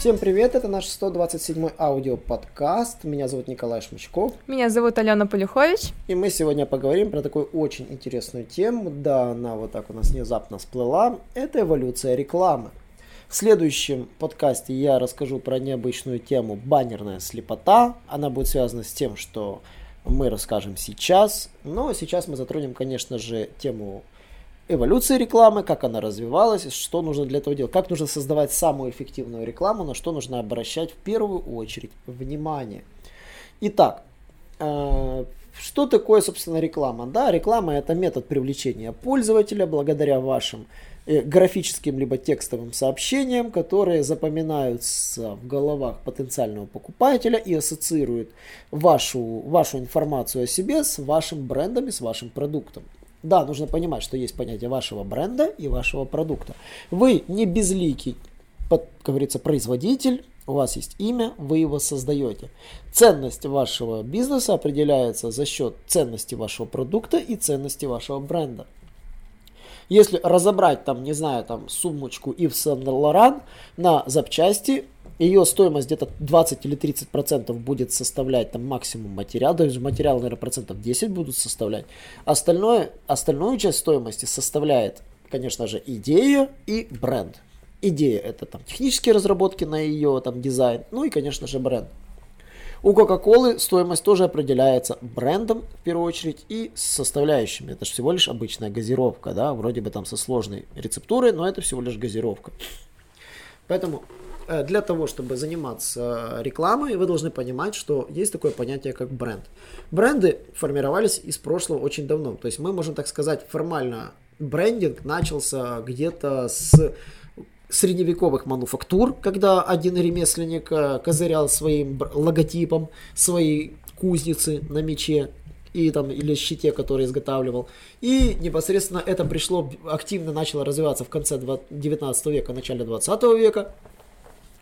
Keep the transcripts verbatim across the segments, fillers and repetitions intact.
Всем привет, это наш сто двадцать седьмой аудиоподкаст. Меня зовут Николай Шмычков. Меня зовут Алена Полюхович. И мы сегодня поговорим про такую очень интересную тему. Да, она вот так у нас внезапно всплыла. Это эволюция рекламы. В следующем подкасте я расскажу про необычную тему «Баннерная слепота». Она будет связана с тем, что мы расскажем сейчас. Но сейчас мы затронем, конечно же, тему эволюции рекламы, как она развивалась, что нужно для этого делать, как нужно создавать самую эффективную рекламу, на что нужно обращать в первую очередь внимание. Итак, э, что такое, собственно, реклама? Да, реклама – это метод привлечения пользователя благодаря вашим э, графическим либо текстовым сообщениям, которые запоминаются в головах потенциального покупателя и ассоциируют вашу, вашу информацию о себе с вашим брендом и с вашим продуктом. Да, нужно понимать, что есть понятие вашего бренда и вашего продукта. Вы не безликий, как говорится, производитель, у вас есть имя, вы его создаете. Ценность вашего бизнеса определяется за счет ценности вашего продукта и ценности вашего бренда. Если разобрать, там, не знаю, там, сумочку Yves Saint Laurent на запчасти, ее стоимость где-то двадцать или тридцать процентов будет составлять там максимум материал, даже материал, наверное, процентов десять будут составлять. Остальное, остальную часть стоимости составляет, конечно же, идея и бренд. Идея – это там технические разработки на ее там дизайн, ну и, конечно же, бренд. У Кока-Колы стоимость тоже определяется брендом, в первую очередь, и составляющими. Это же всего лишь обычная газировка, да, вроде бы там со сложной рецептурой, но это всего лишь газировка. Поэтому для того, чтобы заниматься рекламой, вы должны понимать, что есть такое понятие, как бренд. Бренды формировались из прошлого очень давно. То есть мы можем так сказать, формально брендинг начался где-то с средневековых мануфактур, когда один ремесленник козырял своим логотипом своей кузницы на мече и там, или щите, который изготавливал. И непосредственно это пришло, активно начало развиваться в конце девятнадцатого века, начале двадцатого века.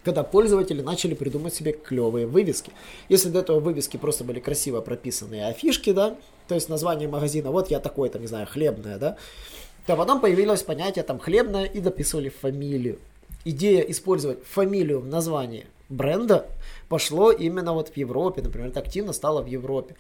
Когда пользователи начали придумывать себе клевые вывески. Если до этого вывески просто были красиво прописанные афишки, да, то есть название магазина, вот я такой, там, не знаю, хлебная, да, то потом появилось понятие там хлебная и дописывали фамилию. Идея использовать фамилию в названии бренда пошло именно вот в Европе, например, это активно стало в Европе.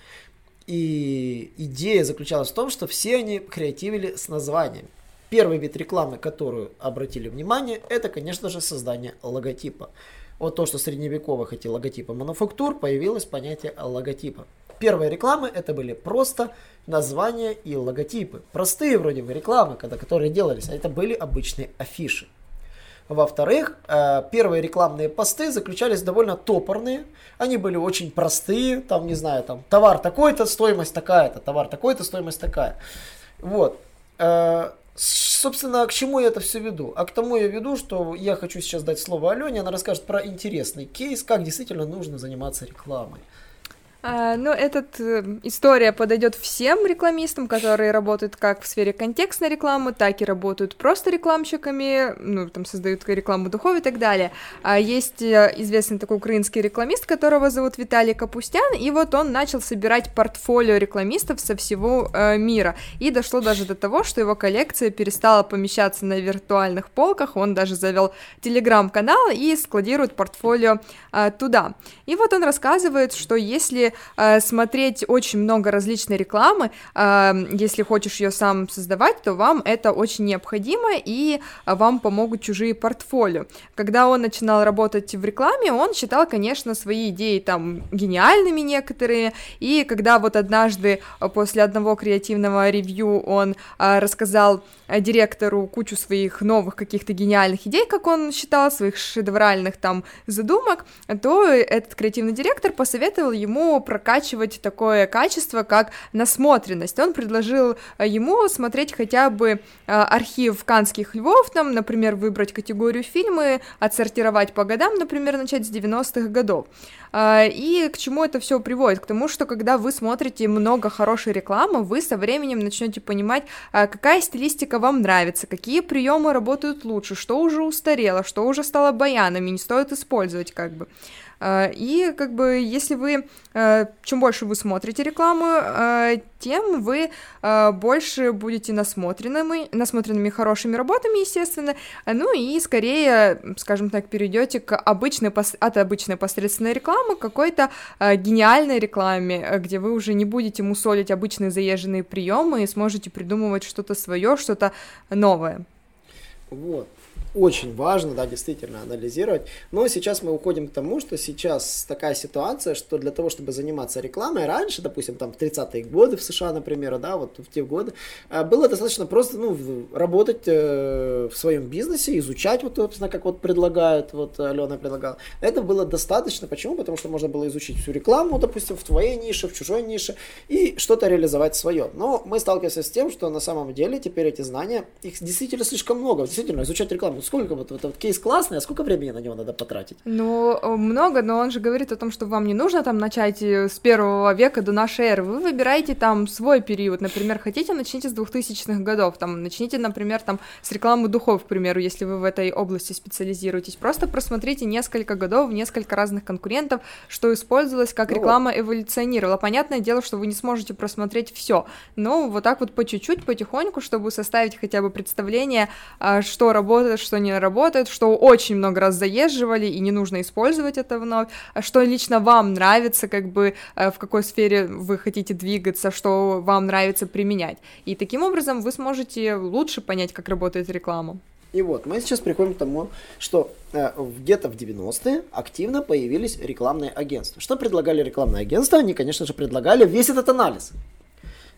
И идея заключалась в том, что все они креативили с названием. Первый вид рекламы, которую обратили внимание, это, конечно же, создание логотипа. Вот то, что средневековых эти логотипы мануфактур, появилось понятие логотипа. Первые рекламы это были просто названия и логотипы. Простые вроде бы рекламы, когда, которые делались, а это были обычные афиши. Во-вторых, первые рекламные посты заключались довольно топорные, они были очень простые, там, не знаю, там, товар такой-то, стоимость такая-то, товар такой-то, стоимость такая. Вот. Собственно, к чему я это все веду? А к тому я веду, что я хочу сейчас дать слово Алене, она расскажет про интересный кейс, как действительно нужно заниматься рекламой. А, ну, эта история подойдет всем рекламистам, которые работают как в сфере контекстной рекламы, так и работают просто рекламщиками, ну, там, создают рекламу духов и так далее. А есть известный такой украинский рекламист, которого зовут Виталий Капустян, и вот он начал собирать портфолио рекламистов со всего э, мира, и дошло даже до того, что его коллекция перестала помещаться на виртуальных полках, он даже завел телеграм-канал и складирует портфолио э, туда. И вот он рассказывает, что если смотреть очень много различной рекламы, если хочешь ее сам создавать, то вам это очень необходимо, и вам помогут чужие портфолио. Когда он начинал работать в рекламе, он считал, конечно, свои идеи там гениальными некоторые, и когда вот однажды после одного креативного ревью он рассказал директору кучу своих новых каких-то гениальных идей, как он считал, своих шедевральных там задумок, то этот креативный директор посоветовал ему прокачивать такое качество, как насмотренность. Он предложил ему смотреть хотя бы архив «Канских львов», там, например, выбрать категорию фильмы, отсортировать по годам, например, начать с девяностых годов. И к чему это все приводит? К тому, что когда вы смотрите много хорошей рекламы, вы со временем начнете понимать, какая стилистика вам нравится, какие приемы работают лучше, что уже устарело, что уже стало баянами, не стоит использовать, как бы. И как бы если вы, чем больше вы смотрите рекламу, тем вы больше будете насмотренными, насмотренными хорошими работами, естественно, ну и скорее, скажем так, перейдете к обычной, от обычной посредственной рекламы к какой-то гениальной рекламе, где вы уже не будете мусолить обычные заезженные приемы и сможете придумывать что-то свое, что-то новое. Вот. Очень важно, да, действительно анализировать. Но сейчас мы уходим к тому, что сейчас такая ситуация, что для того, чтобы заниматься рекламой, раньше, допустим, там в тридцатые годы в США, например, да, вот в те годы, было достаточно просто, ну, работать э, в своем бизнесе, изучать, вот, собственно, как вот предлагают, вот Алена предлагала. Это было достаточно. Почему? Потому что можно было изучить всю рекламу, допустим, в твоей нише, в чужой нише, и что-то реализовать свое. Но мы сталкиваемся с тем, что на самом деле теперь эти знания, их действительно слишком много. Действительно, изучать рекламу. Сколько вот этот вот кейс классный, а сколько времени на него надо потратить? Ну, много, но он же говорит о том, что вам не нужно там начать с первого века до нашей эры. Вы выбираете там свой период. Например, хотите, начните с двухтысячных годов. Там, начните, например, там, с рекламы духов, к примеру, если вы в этой области специализируетесь. Просто просмотрите несколько годов, несколько разных конкурентов, что использовалось, как ну реклама вот эволюционировала. Понятное дело, что вы не сможете просмотреть все, но вот так вот по чуть-чуть, потихоньку, чтобы составить хотя бы представление, что работает, что не работает, что очень много раз заезживали и не нужно использовать это вновь, что лично вам нравится, как бы в какой сфере вы хотите двигаться, что вам нравится применять. И таким образом вы сможете лучше понять, как работает реклама. И вот, мы сейчас приходим к тому, что э, где-то в девяностые активно появились рекламные агентства. Что предлагали рекламные агентства? Они, конечно же, предлагали весь этот анализ.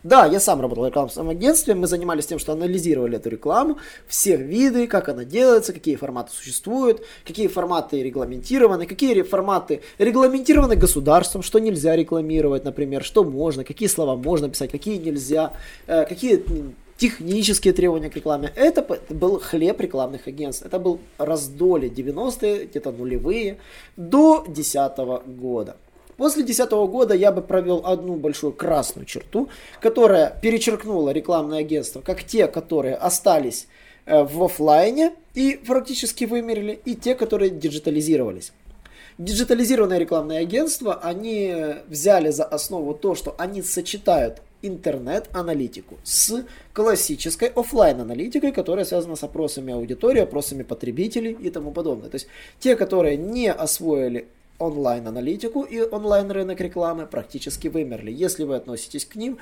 Да, я сам работал в рекламном агентстве, мы занимались тем, что анализировали эту рекламу, все виды, как она делается, какие форматы существуют, какие форматы регламентированы, какие форматы регламентированы государством, что нельзя рекламировать, например, что можно, какие слова можно писать, какие нельзя, какие технические требования к рекламе. Это был хлеб рекламных агентств, это был раздолье девяностые, где-то нулевые, до десятого года. После десятого года я бы провел одну большую красную черту, которая перечеркнула рекламные агентства, как те, которые остались в офлайне и практически вымерли, и те, которые диджитализировались. Диджитализированные рекламные агентства, они взяли за основу то, что они сочетают интернет-аналитику с классической офлайн-аналитикой, которая связана с опросами аудитории, опросами потребителей и тому подобное. То есть те, которые не освоили онлайн-аналитику и онлайн-рынок рекламы, практически вымерли. Если вы относитесь к ним,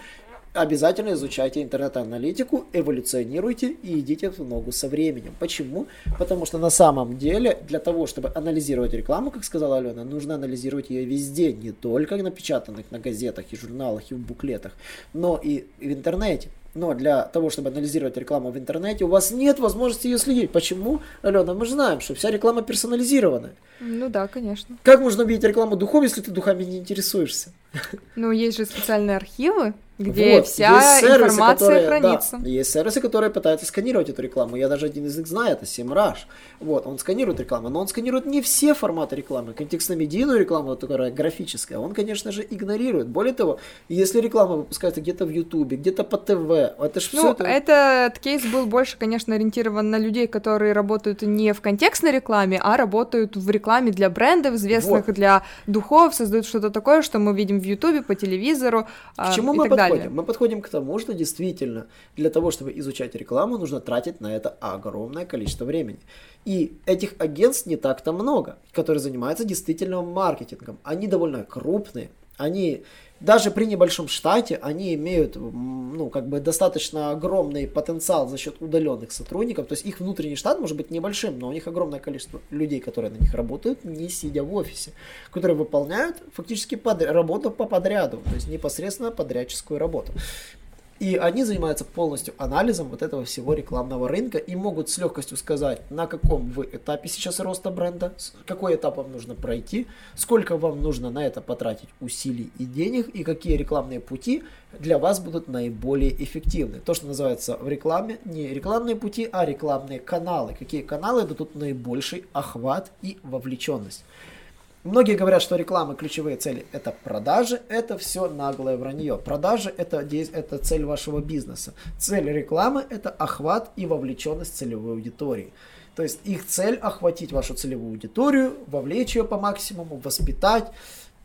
обязательно изучайте интернет-аналитику, эволюционируйте и идите в ногу со временем. Почему? Потому что на самом деле для того, чтобы анализировать рекламу, как сказала Алена, нужно анализировать ее везде, не только напечатанных на газетах и журналах и в буклетах, но и в интернете. Но для того, чтобы анализировать рекламу в интернете, у вас нет возможности ее следить. Почему, Алена? Мы же знаем, что вся реклама персонализирована. Ну да, конечно. Как можно увидеть рекламу духов, если ты духами не интересуешься? Ну, есть же специальные архивы, где вот, вся сервисы, информация которые, хранится. Да, есть сервисы, которые пытаются сканировать эту рекламу. Я даже один из них знаю, это Semrush. Вот, он сканирует рекламу, но он сканирует не все форматы рекламы. Контекстно-медийную рекламу, которая графическая, он, конечно же, игнорирует. Более того, если реклама выпускается где-то в Ютубе, где-то по ТВ, это ж ну, все... Ну, это... этот кейс был больше, конечно, ориентирован на людей, которые работают не в контекстной рекламе, а работают в рекламе для брендов, известных вот. Для духов, создают что-то такое, что мы видим в Ютубе, по телевизору а, и мы так далее. Мы подходим к тому, что действительно для того, чтобы изучать рекламу, нужно тратить на это огромное количество времени. И этих агентств не так-то много, которые занимаются действительно маркетингом. Они довольно крупные, они даже при небольшом штате, они имеют ну, как бы достаточно огромный потенциал за счет удаленных сотрудников. То есть их внутренний штат может быть небольшим, но у них огромное количество людей, которые на них работают, не сидя в офисе, которые выполняют фактически под... работу по подряду, то есть непосредственно подрядческую работу. И они занимаются полностью анализом вот этого всего рекламного рынка и могут с легкостью сказать, на каком вы этапе сейчас роста бренда, какой этап вам нужно пройти, сколько вам нужно на это потратить усилий и денег, и какие рекламные пути для вас будут наиболее эффективны. То, что называется в рекламе не рекламные пути, а рекламные каналы. Какие каналы дадут наибольший охват и вовлеченность. Многие говорят, что реклама, ключевые цели – это продажи, это все наглое вранье. Продажи – это, это цель вашего бизнеса. Цель рекламы – это охват и вовлеченность целевой аудитории. То есть их цель – охватить вашу целевую аудиторию, вовлечь ее по максимуму, воспитать,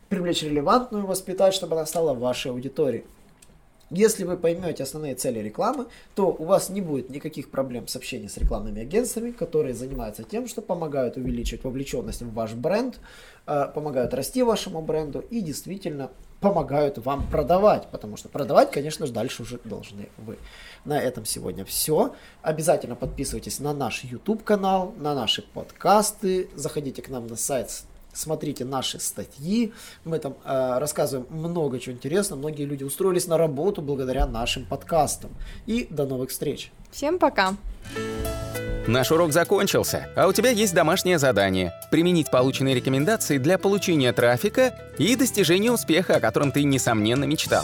привлечь релевантную, воспитать, чтобы она стала вашей аудиторией. Если вы поймете основные цели рекламы, то у вас не будет никаких проблем с общением с рекламными агентствами, которые занимаются тем, что помогают увеличить вовлеченность в ваш бренд, помогают расти вашему бренду и действительно помогают вам продавать, потому что продавать, конечно же, дальше уже должны вы. На этом сегодня все. Обязательно подписывайтесь на наш YouTube-канал, на наши подкасты, заходите к нам на сайт. Смотрите наши статьи, мы там э, рассказываем много чего интересного, многие люди устроились на работу благодаря нашим подкастам. И до новых встреч. Всем пока. Наш урок закончился, а у тебя есть домашнее задание. Применить полученные рекомендации для получения трафика и достижения успеха, о котором ты, несомненно, мечтал.